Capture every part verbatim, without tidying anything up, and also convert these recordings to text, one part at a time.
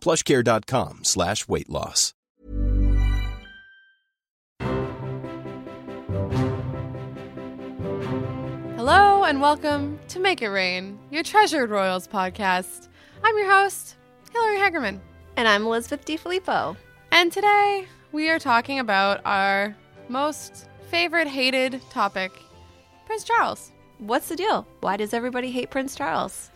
PlushCare.com slash weight loss. Hello and welcome to Make It Rain, your treasured royals podcast. I'm your host, Hillary Hagerman. And I'm Elizabeth DiFilippo. And today we are talking about our most favorite hated topic, Prince Charles. What's the deal? Why does everybody hate Prince Charles?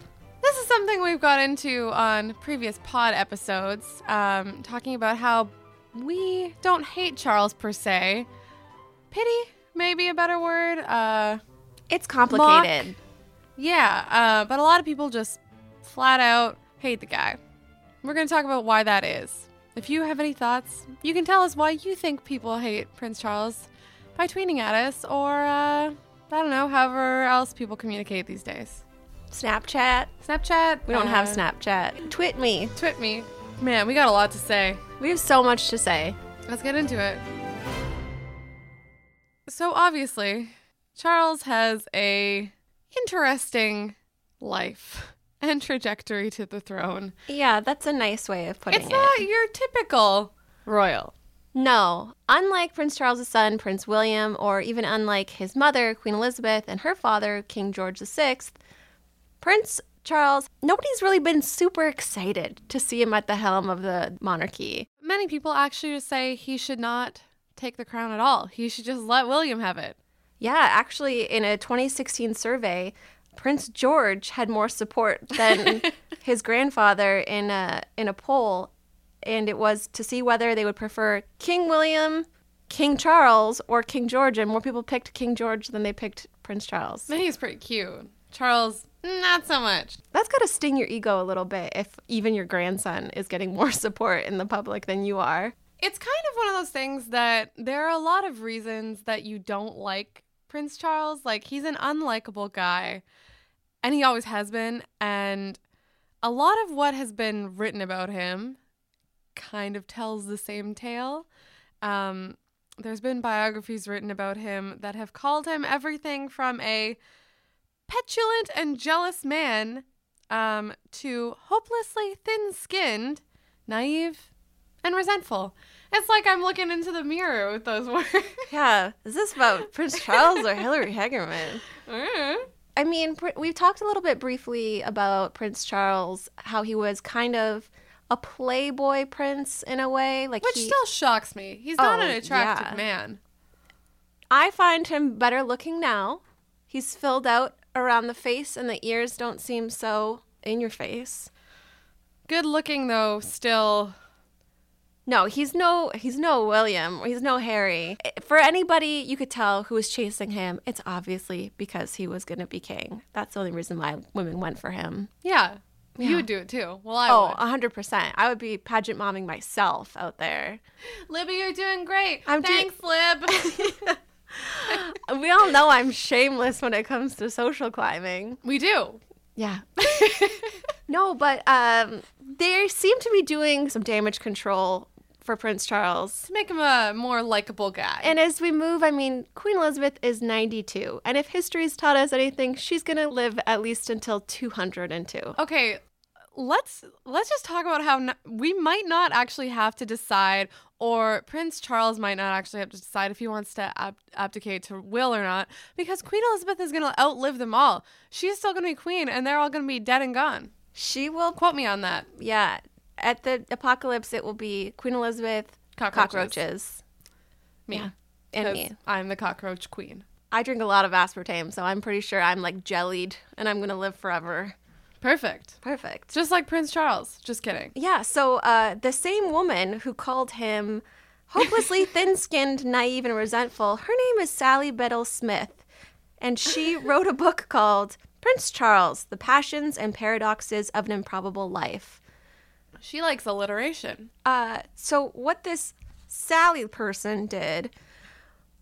This is something we've got into on previous pod episodes, um, talking about how we don't hate Charles per se. Pity, maybe a better word. Uh, it's complicated. Mock. Yeah, uh, but a lot of people just flat out hate the guy. We're going to talk about why that is. If you have any thoughts, you can tell us why you think people hate Prince Charles by tweeting at us or, uh, I don't know, however else people communicate these days. Snapchat. Snapchat. We don't uh, have Snapchat. Twit me. Twit me. Man, we got a lot to say. We have so much to say. Let's get into it. So obviously, Charles has a interesting life and trajectory to the throne. Yeah, that's a nice way of putting it. It's not it. Your typical royal. No. Unlike Prince Charles' son, Prince William, or even unlike his mother, Queen Elizabeth, and her father, King George the sixth, Prince Charles, nobody's really been super excited to see him at the helm of the monarchy. Many people actually just say he should not take the crown at all. He should just let William have it. Yeah, actually, in a twenty sixteen survey, Prince George had more support than his grandfather in a, in a poll, and it was to see whether they would prefer King William, King Charles, or King George, and more people picked King George than they picked Prince Charles. I think he's pretty cute. Charles... not so much. That's got to sting your ego a little bit if even your grandson is getting more support in the public than you are. It's kind of one of those things that there are a lot of reasons that you don't like Prince Charles. Like, he's an unlikable guy, and he always has been. And a lot of what has been written about him kind of tells the same tale. Um, there's been biographies written about him that have called him everything from a petulant and jealous man um, to hopelessly thin-skinned, naive, and resentful. It's like I'm looking into the mirror with those words. Yeah. Is this about Prince Charles or Hillary Hagerman? Mm. I mean, we've talked a little bit briefly about Prince Charles, how he was kind of a playboy prince in a way. Like Which he... still shocks me. He's oh, not an attractive yeah. man. I find him better looking now. He's filled out around the face, and the ears don't seem so in your face. Good looking, though, still. No, he's no he's no William. He's no Harry. For anybody you could tell who was chasing him, it's obviously because he was going to be king. That's the only reason why women went for him. Yeah. Yeah. You would do it, too. Well, I oh, would. Oh, one hundred percent. I would be pageant momming myself out there. Libby, you're doing great. I'm Thanks, do- Lib. We all know I'm shameless when it comes to social climbing. We do. Yeah. No, but um, they seem to be doing some damage control for Prince Charles. To make him a more likable guy. And as we move, I mean, Queen Elizabeth is ninety-two. And if history's taught us anything, she's going to live at least until two hundred two. Okay, let's let's just talk about how no- we might not actually have to decide... or Prince Charles might not actually have to decide if he wants to ab- abdicate to will or not, because Queen Elizabeth is going to outlive them all. She's still going to be queen, and they're all going to be dead and gone. She will... Quote me on that. Yeah. At the apocalypse, it will be Queen Elizabeth, cockroaches. cockroaches. Me. Yeah. And me. I'm the cockroach queen. I drink a lot of aspartame, so I'm pretty sure I'm, like, jellied, and I'm going to live forever. Perfect. Perfect. Just like Prince Charles. Just kidding. Yeah. So uh, the same woman who called him hopelessly thin-skinned, naive, and resentful, her name is Sally Bettle Smith. And she wrote a book called Prince Charles: The Passions and Paradoxes of an Improbable Life. She likes alliteration. Uh, so what this Sally person did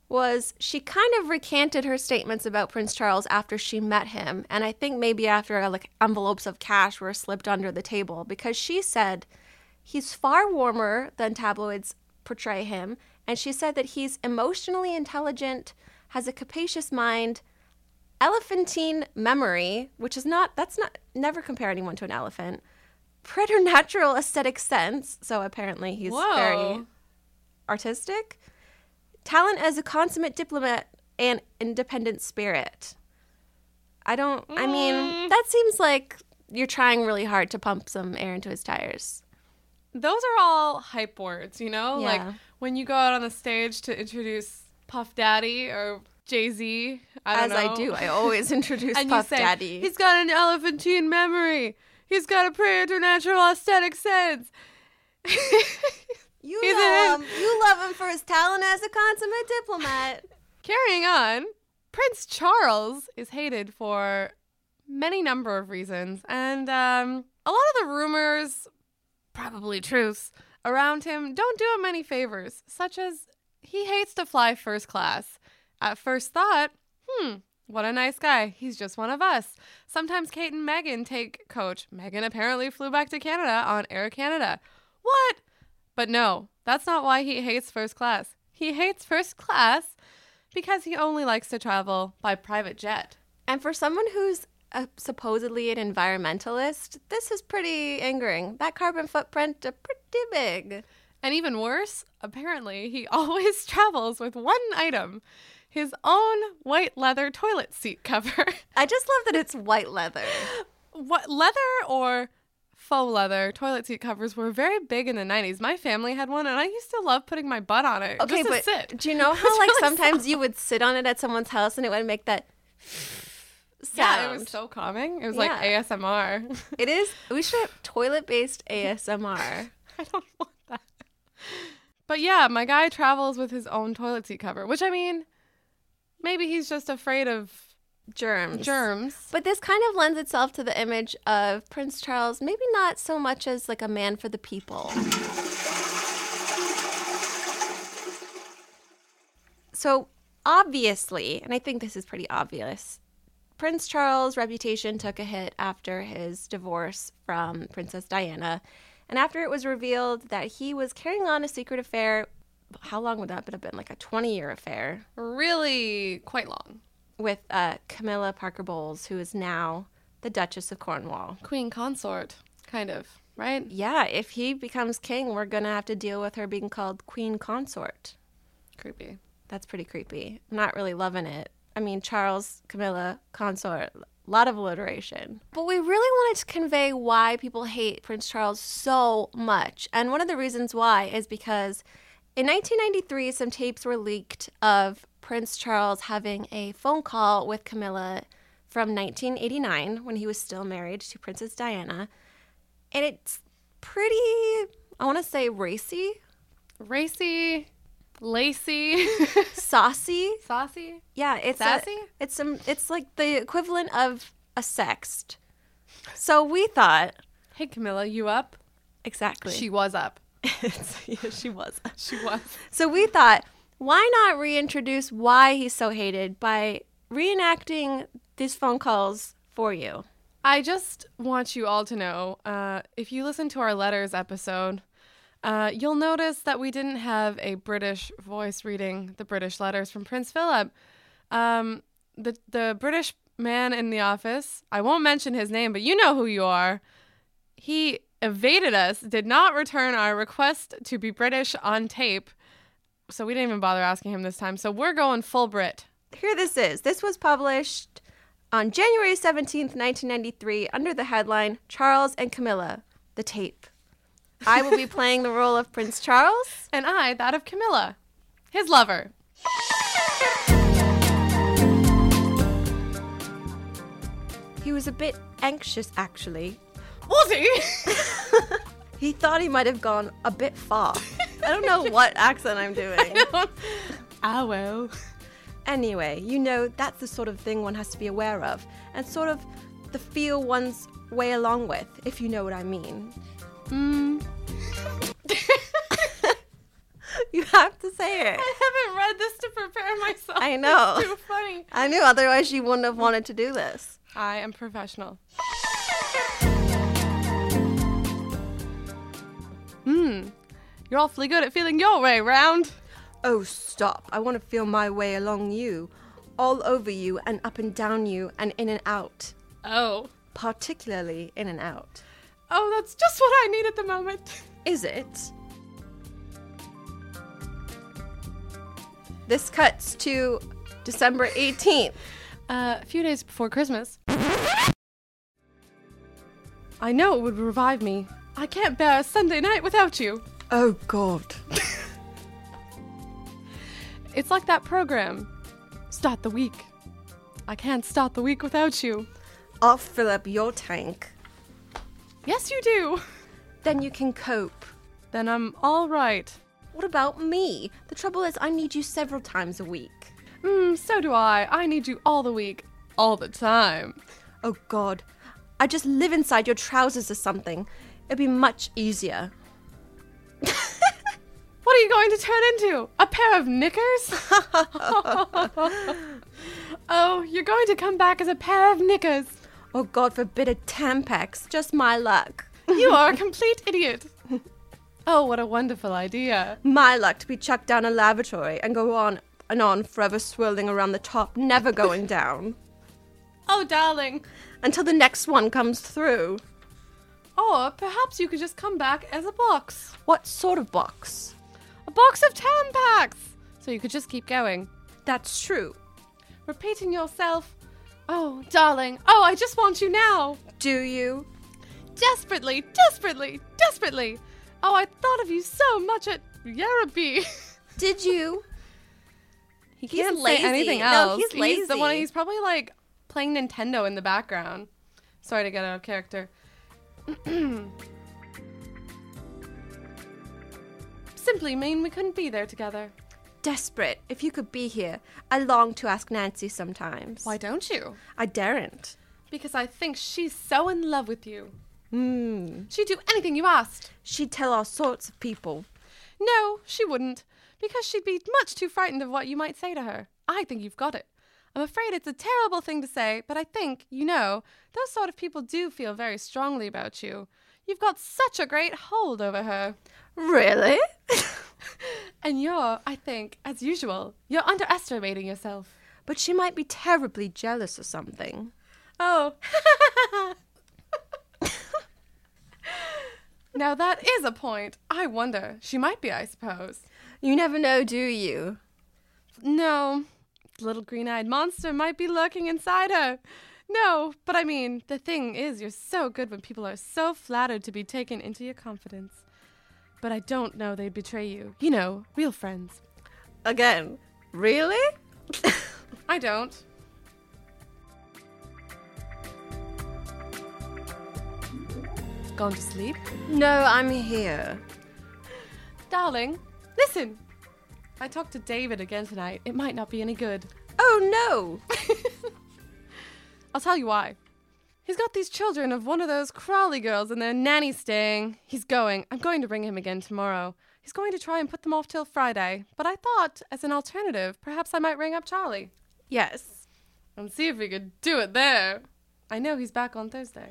was she kind of recanted her statements about Prince Charles after she met him, and I think maybe after like envelopes of cash were slipped under the table, because she said he's far warmer than tabloids portray him, and she said that he's emotionally intelligent, has a capacious mind, elephantine memory, which is not, that's not, never compare anyone to an elephant, preternatural aesthetic sense, so apparently he's Whoa. very artistic, talent as a consummate diplomat, and independent spirit. I don't, I mean, that seems like you're trying really hard to pump some air into his tires. Those are all hype words, you know? Yeah. Like when you go out on the stage to introduce Puff Daddy or Jay Z, I don't As know. As I do, I always introduce and Puff you say, Daddy. He's got an elephantine memory. He's got a preternatural aesthetic sense. You He's know him. You love him for his talent as a consummate diplomat. Carrying on, Prince Charles is hated for many number of reasons. And um, a lot of the rumors, probably truths, around him don't do him many favors, such as he hates to fly first class. At first thought, hmm, what a nice guy. He's just one of us. Sometimes Kate and Meghan take coach. Meghan apparently flew back to Canada on Air Canada. What? But no, that's not why he hates first class. He hates first class because he only likes to travel by private jet. And for someone who's a, supposedly an environmentalist, this is pretty angering. That carbon footprint is pretty big. And even worse, apparently he always travels with one item, his own white leather toilet seat cover. I just love that it's white leather. What, leather or faux leather toilet seat covers were very big in the nineties. My family had one, and I used to love putting my butt on it. Okay, just but to sit. Do you know how like really sometimes soft. You would sit on it at someone's house and it would make that sound? Yeah, it was so calming. It was yeah. like A S M R. It is. We should have toilet-based A S M R. I don't want that. But yeah, my guy travels with his own toilet seat cover, which I mean, maybe he's just afraid of Germs. Germs. But this kind of lends itself to the image of Prince Charles, maybe not so much as like a man for the people. So obviously, and I think this is pretty obvious, Prince Charles' reputation took a hit after his divorce from Princess Diana. And after it was revealed that he was carrying on a secret affair, how long would that have been? Like a twenty-year affair. Really quite long. With uh, Camilla Parker Bowles, who is now the Duchess of Cornwall. Queen Consort, kind of, right? Yeah, if he becomes king, we're going to have to deal with her being called Queen Consort. Creepy. That's pretty creepy. Not really loving it. I mean, Charles, Camilla, Consort, a lot of alliteration. But we really wanted to convey why people hate Prince Charles so much. And one of the reasons why is because in nineteen ninety-three, some tapes were leaked of Prince Charles having a phone call with Camilla from nineteen eighty-nine when he was still married to Princess Diana. And it's pretty, I want to say racy. Racy, lacy. Saucy. Saucy? Yeah. It's Sassy? A, it's, some, it's like the equivalent of a sext. So we thought, hey, Camilla, you up? Exactly. She was up. Yeah, she was. She was. So we thought, why not reintroduce why he's so hated by reenacting these phone calls for you? I just want you all to know, uh, if you listen to our letters episode, uh, you'll notice that we didn't have a British voice reading the British letters from Prince Philip. Um, the the British man in the office, I won't mention his name, but you know who you are, he evaded us, did not return our request to be British on tape. So we didn't even bother asking him this time. So we're going full Brit. Here this is. This was published on January seventeenth, nineteen ninety-three, under the headline, Charles and Camilla, the tape. I will be playing the role of Prince Charles. And I, that of Camilla, his lover. He was a bit anxious, actually. Was he? He thought he might have gone a bit far. I don't know what accent I'm doing. Ah, well. Anyway, you know, that's the sort of thing one has to be aware of, and sort of the feel one's way along with, if you know what I mean. Mm. You have to say it. I haven't read this to prepare myself. I know. It's too funny. I knew. Otherwise, you wouldn't have wanted to do this. I am professional. Hmm. You're awfully good at feeling your way around. Oh, stop. I want to feel my way along you. All over you and up and down you and in and out. Oh. Particularly in and out. Oh, that's just what I need at the moment. Is it? This cuts to December eighteenth. Uh, a few days before Christmas. I know it would revive me. I can't bear a Sunday night without you. Oh, God. It's like that program. Start the week. I can't start the week without you. I'll fill up your tank. Yes, you do. Then you can cope. Then I'm all right. What about me? The trouble is I need you several times a week. Mm, so do I. I need you all the week. All the time. Oh, God. I just live inside your trousers or something. It'd be much easier. What are you going to turn into? A pair of knickers? Oh, you're going to come back as a pair of knickers. Oh, God forbid a Tampax. Just my luck. You are a complete idiot. Oh, what a wonderful idea. My luck to be chucked down a lavatory and go on and on forever swirling around the top, never going down. Oh, darling. Until the next one comes through. Or perhaps you could just come back as a box. What sort of box? A box of Tampax. So you could just keep going. That's true. Repeating yourself. Oh, darling. Oh, I just want you now. Do you? Desperately, desperately, desperately. Oh, I thought of you so much at Yerabee. Did you? He can't he's lazy. Say anything else. No, he's lazy. He's the one. He's probably like playing Nintendo in the background. Sorry to get out of character. Simply mean we couldn't be there together. Desperate. If you could be here. I long to ask Nancy sometimes. Why don't you? I daren't. Because I think she's so in love with you. Mm. She'd do anything you asked. She'd tell all sorts of people. No, she wouldn't. Because she'd be much too frightened of what you might say to her. I think you've got it. I'm afraid it's a terrible thing to say, but I think, you know, those sort of people do feel very strongly about you. You've got such a great hold over her. Really? And you're, I think, as usual, you're underestimating yourself. But she might be terribly jealous or something. Oh. Now that is a point. I wonder. She might be, I suppose. You never know, do you? No. The little green-eyed monster might be lurking inside her. No, but I mean, the thing is, you're so good when people are so flattered to be taken into your confidence. But I don't know they'd betray you. You know, real friends. Again, really? I don't. Gone to sleep? No, I'm here. Darling, listen. I talked to David again tonight. It might not be any good. Oh, no. I'll tell you why. He's got these children of one of those crawly girls and their nanny staying. He's going. I'm going to bring him again tomorrow. He's going to try and put them off till Friday. But I thought, as an alternative, perhaps I might ring up Charlie. Yes. And see if we could do it there. I know he's back on Thursday.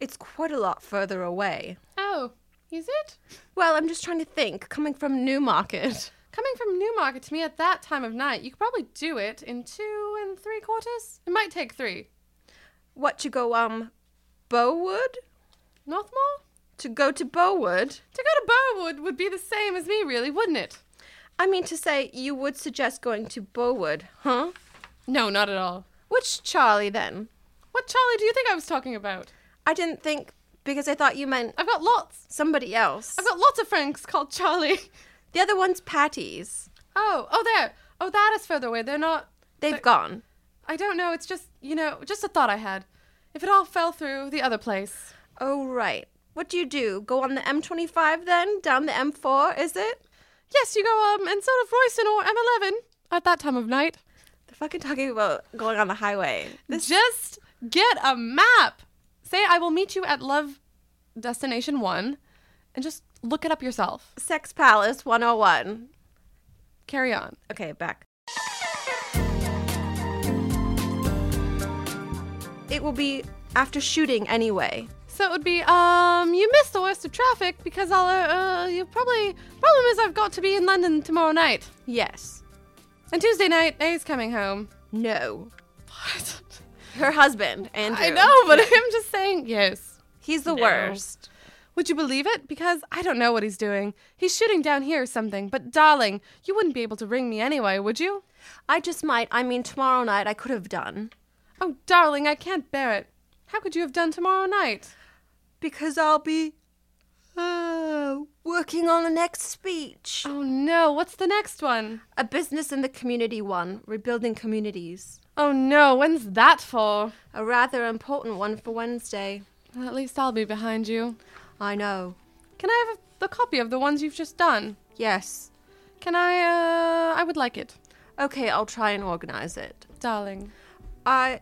It's quite a lot further away. Oh, is it? Well, I'm just trying to think. Coming from Newmarket. Coming from Newmarket to me at that time of night, you could probably do it in two and three quarters. It might take three. What, to go, um, Bowood? Northmore? To go to Bowood? To go to Bowood would be the same as me, really, wouldn't it? I mean to say, you would suggest going to Bowood, huh? No, not at all. Which Charlie, then? What Charlie do you think I was talking about? I didn't think, because I thought you meant... I've got lots. Somebody else. I've got lots of friends called Charlie. The other one's Patty's. Oh, oh, there. Oh, that is further away. They're not... They've they're, gone. I don't know. It's just, you know, just a thought I had. If it all fell through, the other place. Oh, right. What do you do? Go on the M twenty-five, then? Down the M four, is it? Yes, you go, um, and sort of Royston or M eleven at that time of night. They're fucking talking about going on the highway. This... Just get a map. Say I will meet you at Love Destination one and just look it up yourself. Sex Palace one oh one. Carry on. Okay, back. It will be after shooting anyway. So it would be, um, you missed the worst of traffic because I'll, uh, you probably, problem is I've got to be in London tomorrow night. Yes. And Tuesday night, A's coming home. No. What? Her husband, Andrew. I know, but I'm just saying, yes. He's the no. worst. Would you believe it? Because I don't know what he's doing. He's shooting down here or something, but darling, you wouldn't be able to ring me anyway, would you? I just might. I mean, tomorrow night I could have done. Oh, darling, I can't bear it. How could you have done tomorrow night? Because I'll be uh, working on the next speech. Oh, no. What's the next one? A business in the community one, rebuilding communities. Oh, no. When's that for? A rather important one for Wednesday. Well, at least I'll be behind you. I know. Can I have a, a copy of the ones you've just done? Yes. Can I, uh, I would like it. Okay, I'll try and organize it. Darling. I,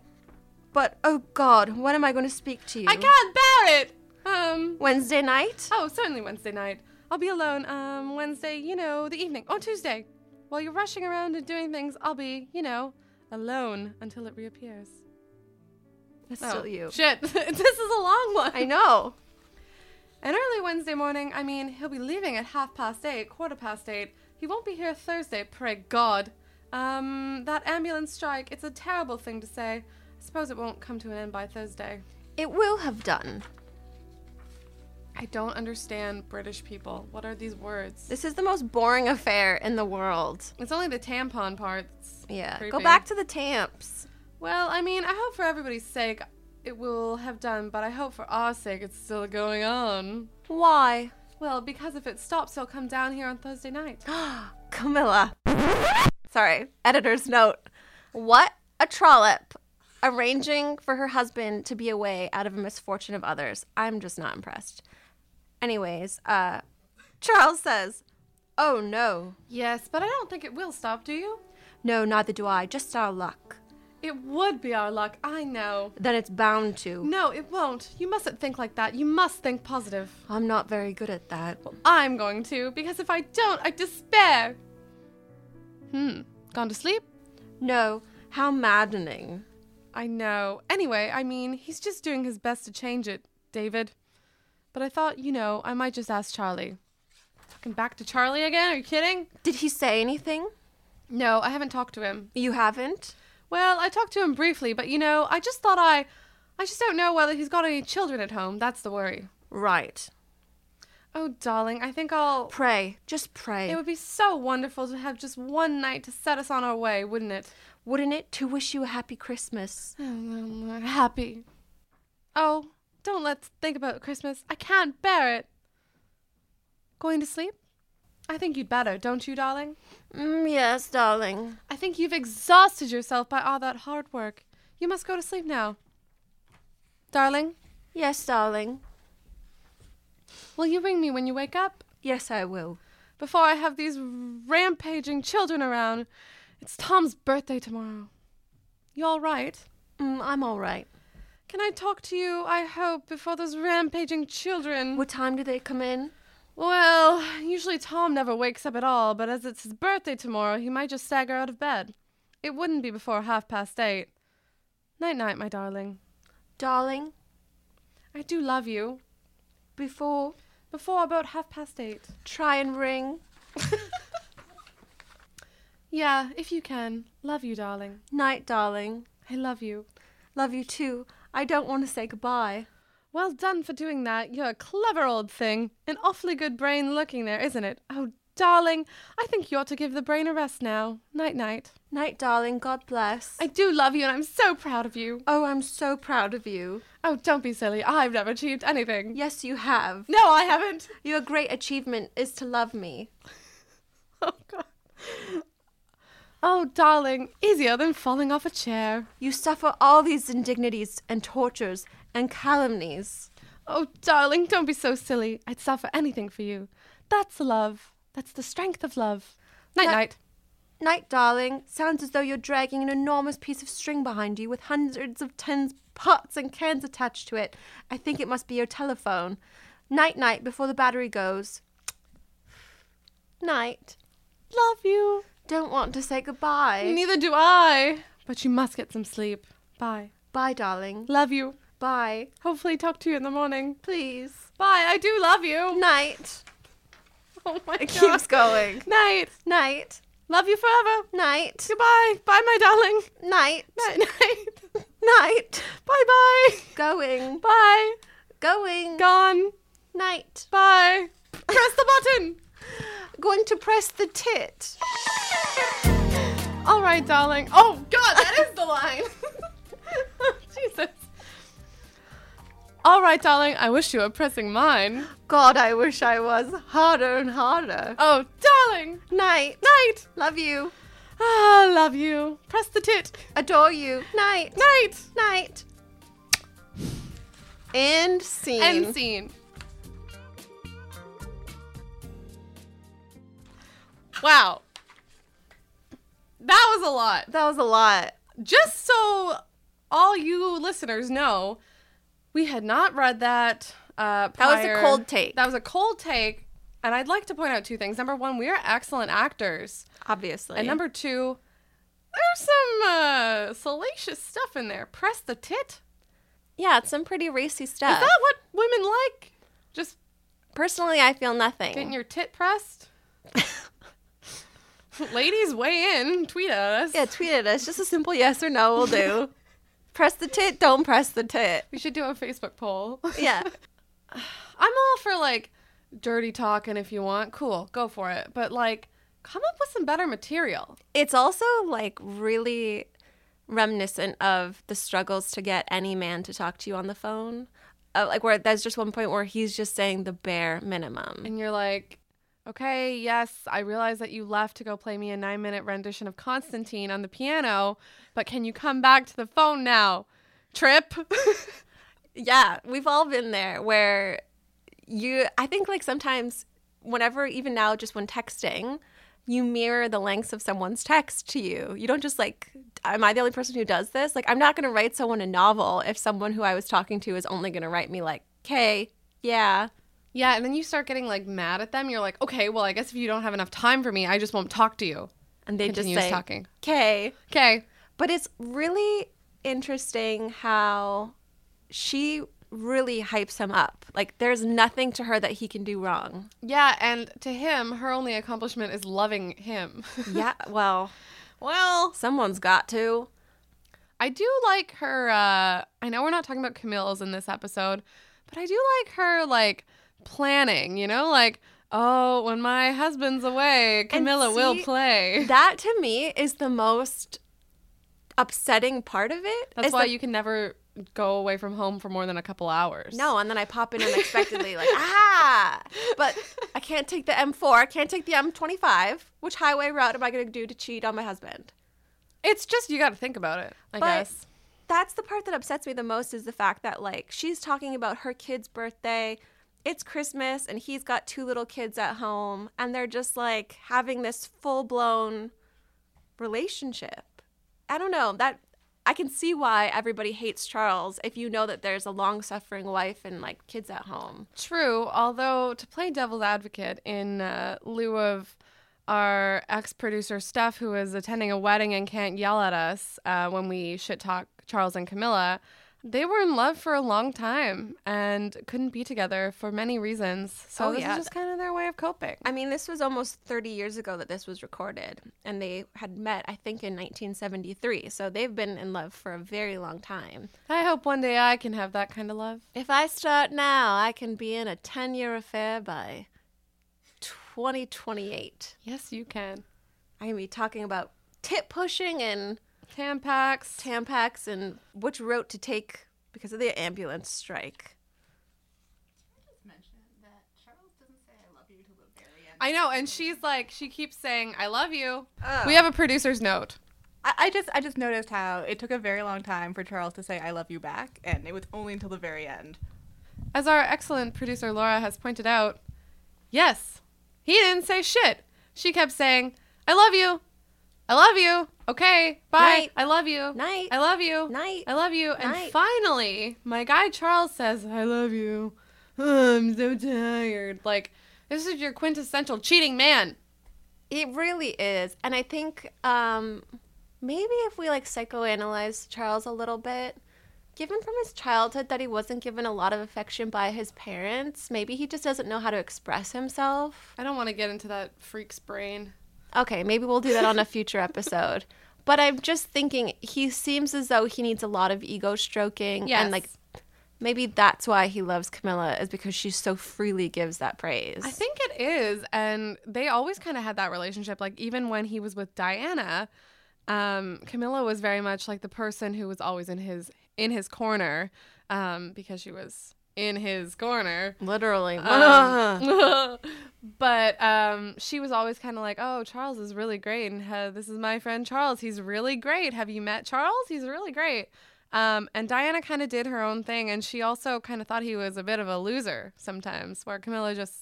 but, oh, God, when am I going to speak to you? I can't bear it! Um... Wednesday night? Oh, certainly Wednesday night. I'll be alone, um, Wednesday, you know, the evening. Or Tuesday. While you're rushing around and doing things, I'll be, you know, alone until it reappears. That's oh, still you. Shit. This is a long one. I know. And early Wednesday morning, I mean, he'll be leaving at half past eight, quarter past eight. He won't be here Thursday, pray God. Um, that ambulance strike, it's a terrible thing to say. I suppose it won't come to an end by Thursday. It will have done. I don't understand British people. What are these words? This is the most boring affair in the world. It's only the tampon parts. Yeah, creepy. Go back to the tamps. Well, I mean, I hope for everybody's sake it will have done, but I hope for our sake it's still going on. Why? Well, because if it stops, he'll come down here on Thursday night. Camilla. Sorry, editor's note. What a trollop. Arranging for her husband to be away out of a misfortune of others. I'm just not impressed. Anyways, uh, Charles says, oh, no. Yes, but I don't think it will stop, do you? No, neither do I. Just our luck. It would be our luck, I know. Then it's bound to. No, it won't. You mustn't think like that. You must think positive. I'm not very good at that. Well, I'm going to, because if I don't, I despair. Hmm. Gone to sleep? No. How maddening. I know. Anyway, I mean, he's just doing his best to change it, David. But I thought, you know, I might just ask Charlie. Fucking back to Charlie again? Are you kidding? Did he say anything? No, I haven't talked to him. You haven't? Well, I talked to him briefly, but, you know, I just thought I... I just don't know whether he's got any children at home. That's the worry. Right. Oh, darling, I think I'll... Pray. Just pray. It would be so wonderful to have just one night to set us on our way, wouldn't it? Wouldn't it? To wish you a happy Christmas. Happy. Oh, don't let's think about Christmas. I can't bear it. Going to sleep? I think you'd better, don't you, darling? Mm, yes, darling. I think you've exhausted yourself by all that hard work. You must go to sleep now. Darling? Yes, darling. Will you ring me when you wake up? Yes, I will. Before I have these rampaging children around. It's Tom's birthday tomorrow. You all right? Mm, I'm all right. Can I talk to you, I hope, before those rampaging children? What time do they come in? Well, usually Tom never wakes up at all, but as it's his birthday tomorrow, he might just stagger out of bed. It wouldn't be before half past eight. Night-night, my darling. Darling? I do love you. Before? Before about half past eight. Try and ring. Yeah, if you can. Love you, darling. Night, darling. I love you. Love you, too. I don't want to say goodbye. Well done for doing that. You're a clever old thing. An awfully good brain lurking there, isn't it? Oh, darling, I think you ought to give the brain a rest now. Night-night. Night, darling. God bless. I do love you, and I'm so proud of you. Oh, I'm so proud of you. Oh, don't be silly. I've never achieved anything. Yes, you have. No, I haven't. Your great achievement is to love me. Oh, God. Oh, darling, easier than falling off a chair. You suffer all these indignities and tortures and calumnies. Oh, darling, don't be so silly. I'd suffer anything for you. That's love. That's the strength of love. Night-night. Night, night, darling. Sounds as though you're dragging an enormous piece of string behind you with hundreds of tins, pots, and cans attached to it. I think it must be your telephone. Night, night, before the battery goes. Night. Love you. Don't want to say goodbye. Neither do I. But you must get some sleep. Bye. Bye, darling. Love you. Bye. Hopefully talk to you in the morning. Please. Bye. I do love you. Night. Oh, my God. It keeps going. Night. Night. Love you forever. Night. Goodbye. Bye, my darling. Night. Night. Night. Night. Bye-bye. Going. Bye. Going. Gone. Night. Bye. Press the button. Going to press the tit. All right, darling. Oh, God, that is the line. Jesus. All right, darling, I wish you were pressing mine. God, I wish I was. Harder and harder. Oh, darling. Night. Night. Love you. Ah, love you. Press the tit. Adore you. Night. Night. Night. End scene. End scene. Wow. That was a lot. That was a lot. Just so all you listeners know, we had not read that uh, prior. That was a cold take. That was a cold take. And I'd like to point out two things. Number one, we are excellent actors. Obviously. And number two, there's some uh, salacious stuff in there. Press the tit. Yeah, it's some pretty racy stuff. Is that what women like? Just personally, I feel nothing. Getting your tit pressed? Ladies, weigh in. Tweet at us. Yeah, tweet at us. Just a simple yes or no will do. Press the tit, don't press the tit. We should do a Facebook poll. Yeah. I'm all for, like, dirty talking if you want. Cool, go for it. But, like, come up with some better material. It's also, like, really reminiscent of the struggles to get any man to talk to you on the phone. Uh, like, where there's just one point where he's just saying the bare minimum. And you're like... Okay, yes, I realize that you left to go play me a nine-minute rendition of Constantine on the piano, but can you come back to the phone now, Trip? Yeah, we've all been there where you, I think like sometimes whenever, even now, just when texting, you mirror the lengths of someone's text to you. You don't just like, am I the only person who does this? Like, I'm not going to write someone a novel if someone who I was talking to is only going to write me like, okay, yeah. Yeah, and then you start getting, like, mad at them. You're like, okay, well, I guess if you don't have enough time for me, I just won't talk to you. And they Continuous just say, talking. Okay. Okay. But it's really interesting how she really hypes him up. Like, there's nothing to her that he can do wrong. Yeah, and to him, her only accomplishment is loving him. Yeah, well. Well. Someone's got to. I do like her, uh, I know we're not talking about Camille's in this episode, but I do like her, like... planning, you know, like, oh, when my husband's away, Camilla see, will play. That to me is the most upsetting part of it. That's why the... you can never go away from home for more than a couple hours. No, and then I pop in unexpectedly, like, ah, but I can't take the M four, I can't take the M twenty-five. Which highway route am I going to do to cheat on my husband? It's just, you got to think about it, I but guess. That's the part that upsets me the most is the fact that, like, she's talking about her kid's birthday. It's Christmas, and he's got two little kids at home, and they're just, like, having this full-blown relationship. I don't know. That I can see why everybody hates Charles if you know that there's a long-suffering wife and, like, kids at home. True, although to play devil's advocate in uh, lieu of our ex-producer Steph, who is attending a wedding and can't yell at us uh, when we shit-talk Charles and Camilla... They were in love for a long time and couldn't be together for many reasons. So oh, this yeah. is just kind of their way of coping. I mean, this was almost thirty years ago that this was recorded. And they had met, I think, in nineteen seventy-three. So they've been in love for a very long time. I hope one day I can have that kind of love. If I start now, I can be in a ten-year affair by twenty twenty-eight. Yes, you can. I can be talking about tit pushing and... Tampax. Tampax and which route to take because of the ambulance strike. Can I just mention that Charles doesn't say I love you till the very end? I know, and she's like, she keeps saying, I love you. Oh. We have a producer's note. I, I just I just noticed how it took a very long time for Charles to say I love you back, and it was only until the very end. As our excellent producer Laura has pointed out, yes, he didn't say shit. She kept saying, I love you. I love you. Okay, bye. Night. I love you. Night. I love you. Night. I love you. And Night. Finally, my guy Charles says, I love you. oh, I'm so tired. Like, this is your quintessential cheating man. It really is. And I think um, maybe if we, like, psychoanalyze Charles a little bit, given from his childhood that he wasn't given a lot of affection by his parents, maybe he just doesn't know how to express himself. I don't want to get into that freak's brain. Okay, maybe we'll do that on a future episode. But I'm just thinking, he seems as though he needs a lot of ego stroking. Yes. And, like, maybe that's why he loves Camilla, is because she so freely gives that praise. I think it is. And they always kind of had that relationship. Like, even when he was with Diana, um, Camilla was very much, like, the person who was always in his in his corner um, because she was in his corner. Literally. Um, but um, she was always kind of like, oh, Charles is really great. And uh, this is my friend Charles. He's really great. Have you met Charles? He's really great. Um, and Diana kind of did her own thing, and she also kind of thought he was a bit of a loser sometimes, where Camilla just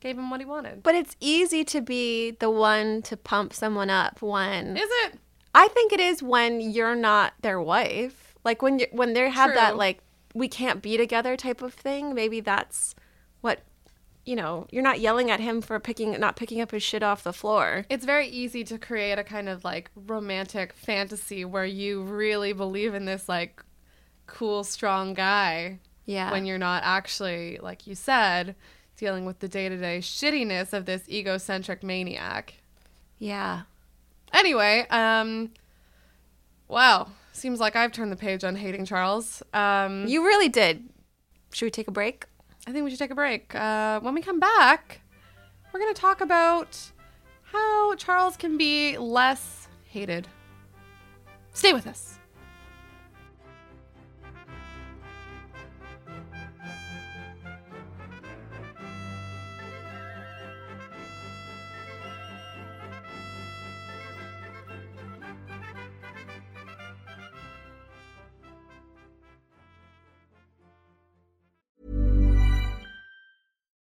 gave him what he wanted. But it's easy to be the one to pump someone up when... Is it? I think it is when you're not their wife. Like, when you when they have True. That, like, we can't be together type of thing, maybe that's what, you know, you're not yelling at him for picking not picking up his shit off the floor. It's very easy to create a kind of, like, romantic fantasy where you really believe in this, like, cool, strong guy. Yeah. When you're not actually, like you said, dealing with the day-to-day shittiness of this egocentric maniac. Yeah. Anyway, um, wow. Seems like I've turned the page on hating Charles. Um, you really did. Should we take a break? I think we should take a break. Uh, when we come back, we're going to talk about how Charles can be less hated. Stay with us.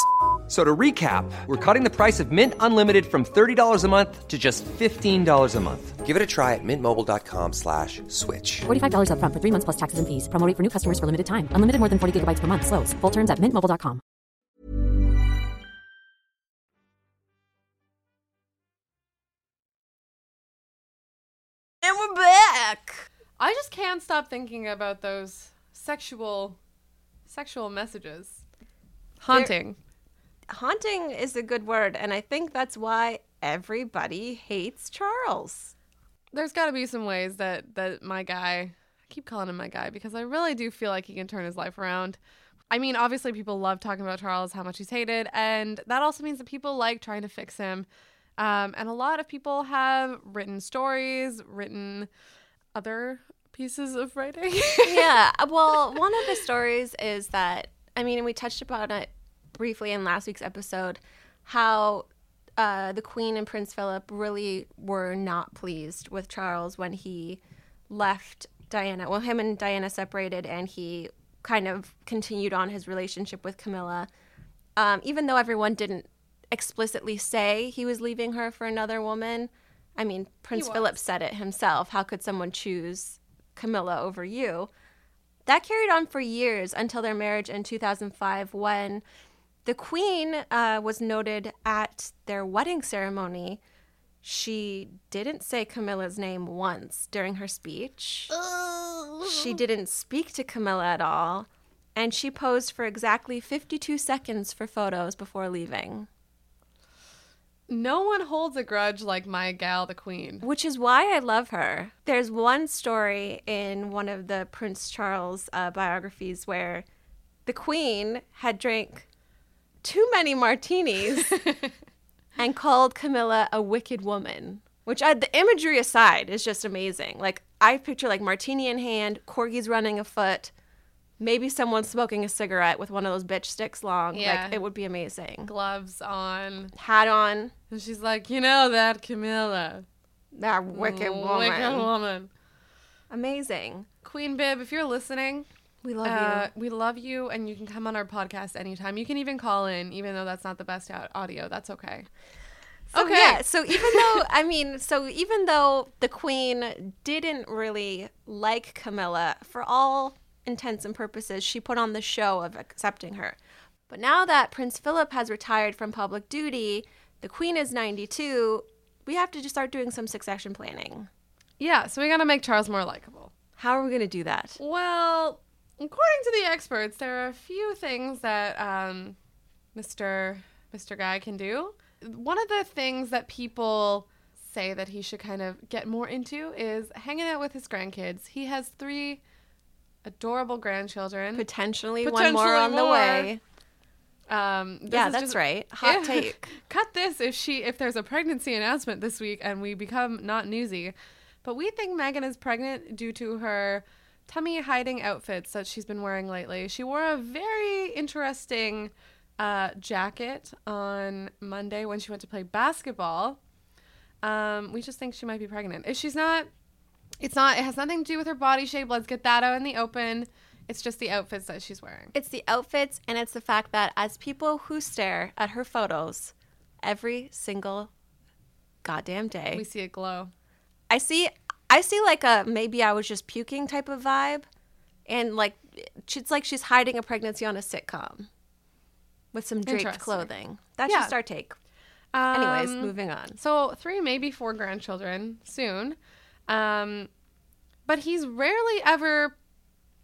f- So to recap, we're cutting the price of Mint Unlimited from thirty dollars a month to just fifteen dollars a month. Give it a try at mintmobile.com slash switch. forty-five dollars up front for three months plus taxes and fees. Promo rate for new customers for limited time. Unlimited more than forty gigabytes per month. Slows full terms at mint mobile dot com. And we're back! I just can't stop thinking about those sexual, sexual messages. Haunting. They're- Haunting is a good word, and I think that's why everybody hates Charles. There's got to be some ways that, that my guy, I keep calling him my guy because I really do feel like he can turn his life around. I mean, obviously people love talking about Charles, how much he's hated, and that also means that people like trying to fix him. Um, and a lot of people have written stories, written other pieces of writing. Yeah, well, one of the stories is that, I mean, and we touched upon it briefly in last week's episode, how uh, the Queen and Prince Philip really were not pleased with Charles when he left Diana. Well, him and Diana separated, and he kind of continued on his relationship with Camilla. Um, even though everyone didn't explicitly say he was leaving her for another woman, I mean, Prince Philip said it himself, how could someone choose Camilla over you? That carried on for years until their marriage in two thousand five when... The Queen uh, was noted at their wedding ceremony. She didn't say Camilla's name once during her speech. Oh. She didn't speak to Camilla at all. And she posed for exactly fifty-two seconds for photos before leaving. No one holds a grudge like my gal, the Queen. Which is why I love her. There's one story in one of the Prince Charles uh, biographies where the Queen had drank... too many martinis and called Camilla a wicked woman, which I, the imagery aside is just amazing. Like, I picture, like, martini in hand, corgis running afoot, maybe someone smoking a cigarette with one of those bitch sticks long. Yeah. Like, it would be amazing. Gloves on. Hat on. And she's like, you know that Camilla. That wicked woman. Wicked woman. Amazing. Queen Bib, if you're listening, We love uh, you. We love you, and you can come on our podcast anytime. You can even call in, even though that's not the best audio. That's okay. So, okay. Yeah, so even though, I mean, so even though the Queen didn't really like Camilla, for all intents and purposes, she put on the show of accepting her. But now that Prince Philip has retired from public duty, the Queen is ninety-two, we have to just start doing some succession planning. Yeah, so we got to make Charles more likable. How are we going to do that? Well, according to the experts, there are a few things that um, Mister Mister Guy can do. One of the things that people say that he should kind of get more into is hanging out with his grandkids. He has three adorable grandchildren. Potentially, Potentially one more on more. the way. Um, yeah, that's just, right. Hot if, take. Cut this if she if there's a pregnancy announcement this week and we become not newsy. But we think Meghan is pregnant due to her tummy hiding outfits that she's been wearing lately. She wore a very interesting uh, jacket on Monday when she went to play basketball. Um, we just think she might be pregnant. If she's not, it's not. It has nothing to do with her body shape. Let's get that out in the open. It's just the outfits that she's wearing. It's the outfits, and it's the fact that as people who stare at her photos every single goddamn day, we see a glow. I see I see like a maybe I was just puking type of vibe, and like it's like she's hiding a pregnancy on a sitcom with some draped clothing. That's yeah. just our take. Um, Anyways, moving on. So three, maybe four grandchildren soon. Um, but he's rarely ever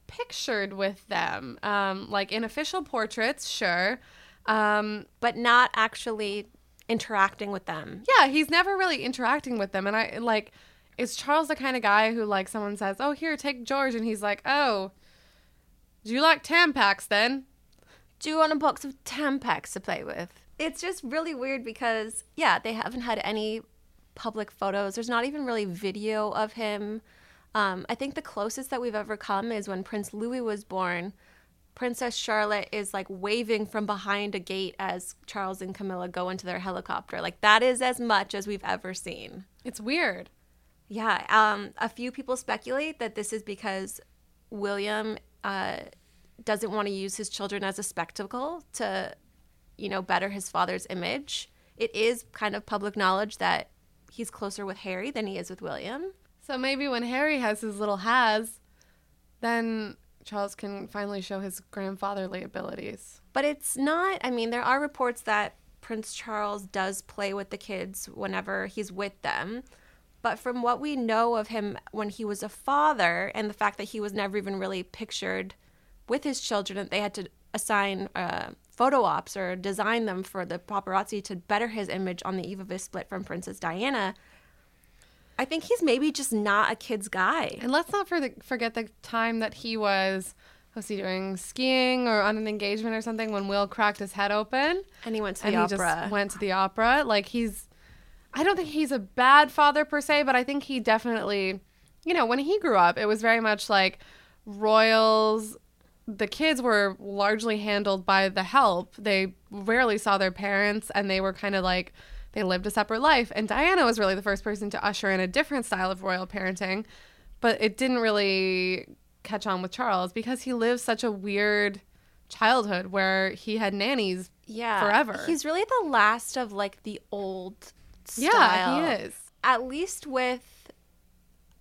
pictured with them, um, like in official portraits, sure, um, but not actually interacting with them. Yeah, he's never really interacting with them. And I like, is Charles the kind of guy who like someone says, "Oh, here, take George," and he's like, "Oh, do you like Tampax then? Do you want a box of Tampax to play with?" It's just really weird because yeah, they haven't had any public photos. There's not even really video of him. Um, I think the closest that we've ever come is when Prince Louis was born. Princess Charlotte is like waving from behind a gate as Charles and Camilla go into their helicopter. Like that is as much as we've ever seen. It's weird. Yeah. Um, a few people speculate that this is because William uh, doesn't want to use his children as a spectacle to, you know, better his father's image. It is kind of public knowledge that he's closer with Harry than he is with William. So maybe when Harry has his little has, then Charles can finally show his grandfatherly abilities. But it's not, I mean, there are reports that Prince Charles does play with the kids whenever he's with them. But from what we know of him when he was a father and the fact that he was never even really pictured with his children, that they had to assign uh, photo ops or design them for the paparazzi to better his image on the eve of his split from Princess Diana, I think he's maybe just not a kid's guy. And let's not for the, forget the time that he was, was he doing skiing or on an engagement or something when Will cracked his head open. And he went to the and opera. And he just went to the opera. Like he's, I don't think he's a bad father per se, but I think he definitely, you know, when he grew up, it was very much like royals, the kids were largely handled by the help. They rarely saw their parents and they were kind of like, they lived a separate life, and Diana was really the first person to usher in a different style of royal parenting, but it didn't really catch on with Charles because he lived such a weird childhood where he had nannies yeah, forever. He's really the last of, like, the old style. Yeah, he is. At least with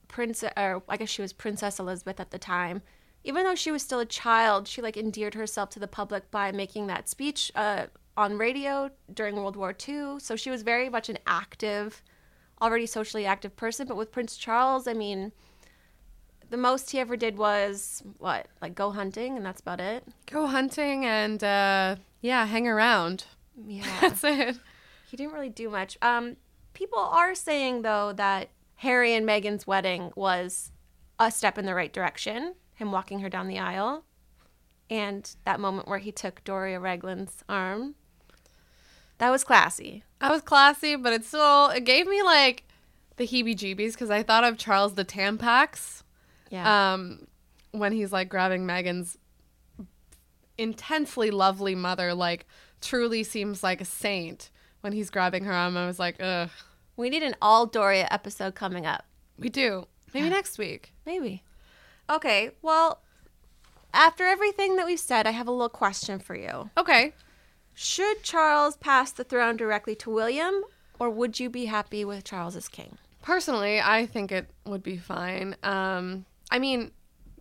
Princess, or I guess she was Princess Elizabeth at the time, even though she was still a child, she, like, endeared herself to the public by making that speech uh on radio during World War Two. So she was very much an active, already socially active person. But with Prince Charles, I mean, the most he ever did was, what, like go hunting and that's about it? Go hunting and, uh, yeah, hang around. Yeah. That's it. He didn't really do much. Um, people are saying, though, that Harry and Meghan's wedding was a step in the right direction, him walking her down the aisle, and that moment where he took Doria Ragland's arm. That was classy. That was classy, but it still, it gave me, like, the heebie-jeebies, because I thought of Charles the Tampax. Yeah. Um, when he's, like, grabbing Meghan's intensely lovely mother, like, truly seems like a saint when he's grabbing her arm. I was like, ugh. We need an all-Doria episode coming up. We do. Maybe yeah. next week. Maybe. Okay, well, after everything that we've said, I have a little question for you. Okay. Should Charles pass the throne directly to William, or would you be happy with Charles as king? Personally, I think it would be fine. Um, I mean,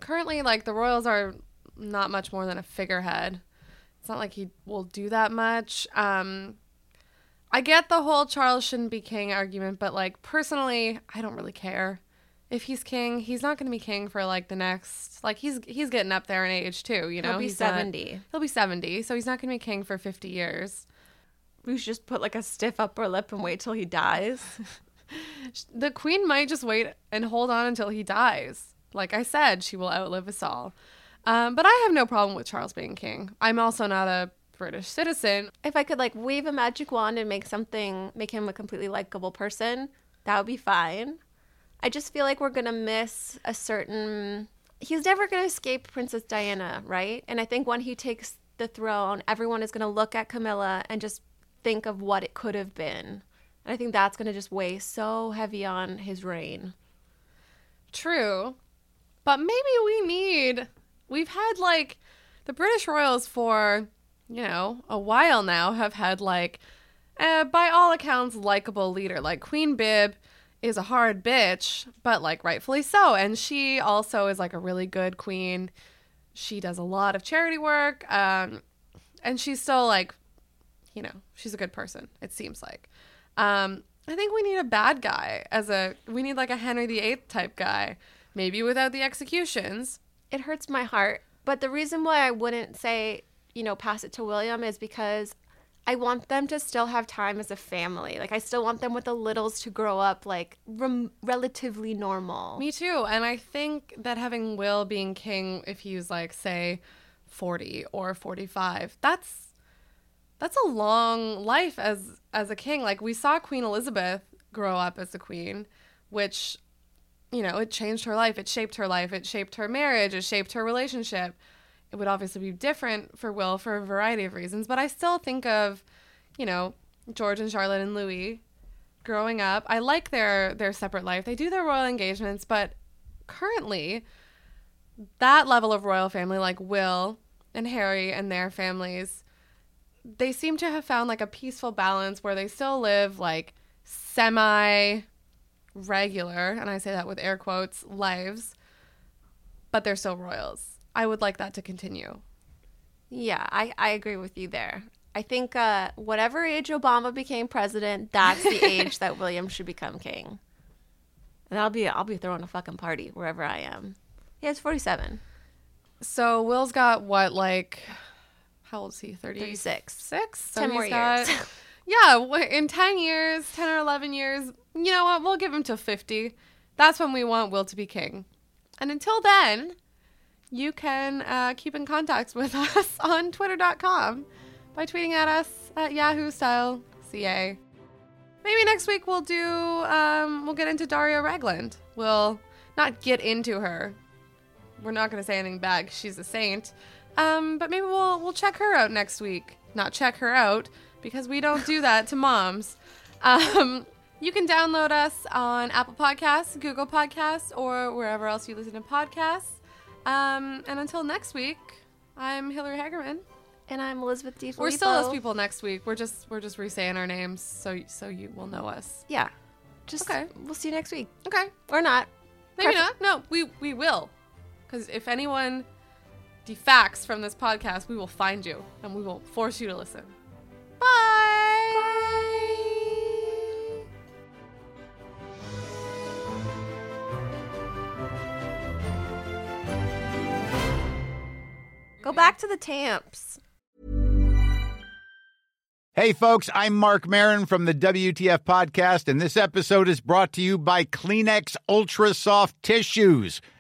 currently, like, the royals are not much more than a figurehead. It's not like he will do that much. Um, I get the whole Charles shouldn't be king argument, but, like, personally, I don't really care. If he's king, he's not going to be king for, like, the next... Like, he's he's getting up there in age, too, you know? He'll be he's seventy. Not, he'll be seventy, so he's not going to be king for fifty years. We should just put, like, a stiff upper lip and wait till he dies. The queen might just wait and hold on until he dies. Like I said, she will outlive us all. Um, but I have no problem with Charles being king. I'm also not a British citizen. If I could, like, wave a magic wand and make something... Make him a completely likable person, that would be fine. I just feel like we're going to miss a certain... He's never going to escape Princess Diana, right? And I think when he takes the throne, everyone is going to look at Camilla and just think of what it could have been. And I think that's going to just weigh so heavy on his reign. True. But maybe we need... We've had, like, the British royals for, you know, a while now have had, like, uh, by all accounts, likable leader. Like, Queen Bib... is a hard bitch, but, like, rightfully so. And she also is, like, a really good queen. She does a lot of charity work. Um, and she's still, like, you know, she's a good person, it seems like. Um, I think we need a bad guy as a... We need, like, a Henry the Eighth type guy. Maybe without the executions. It hurts my heart. But the reason why I wouldn't say, you know, pass it to William is because... I want them to still have time as a family. Like, I still want them with the littles to grow up, like, rem- relatively normal. Me too. And I think that having Will being king, if he's, like, say, forty or forty-five, that's that's a long life as, as a king. Like, we saw Queen Elizabeth grow up as a queen, which, you know, it changed her life. It shaped her life. It shaped her marriage. It shaped her relationship. It would obviously be different for Will for a variety of reasons, but I still think of, you know, George and Charlotte and Louis growing up. I like their, their separate life. They do their royal engagements, but currently that level of royal family, like Will and Harry and their families, they seem to have found, like, a peaceful balance where they still live, like, semi-regular, and I say that with air quotes, lives, but they're still royals. I would like that to continue. Yeah, I, I agree with you there. I think uh, whatever age Obama became president, that's the age that William should become king. And I'll be I'll be throwing a fucking party wherever I am. Yeah, it's forty-seven. So Will's got what, like, how old is he? thirty? thirty-six. Six? So ten more got, years. Yeah, in ten years, ten or eleven years, you know what? We'll give him to fifty. That's when we want Will to be king. And until then... You can uh, keep in contact with us on twitter dot com by tweeting at us at Yahoo Style C A. Maybe next week we'll do, um, we'll get into Doria Ragland. We'll not get into her. We're not going to say anything bad because she's a saint. Um, but maybe we'll we'll check her out next week. Not check her out because we don't do that to moms. Um, you can download us on Apple Podcasts, Google Podcasts, or wherever else you listen to podcasts. Um, and until next week, I'm Hillary Hagerman. And I'm Elizabeth DiFilippo. We're still those people next week. We're just we're just re-saying our names so so you will know us. Yeah. Just okay. We'll see you next week. Okay. Or not. Maybe Perfect. Not. No, we, we will. Because if anyone defects from this podcast, we will find you. And we will force you to listen. Bye! Bye! Go back to the Tamps. Hey, folks, I'm Mark Maron from the W T F Podcast, and this episode is brought to you by Kleenex Ultra Soft Tissues,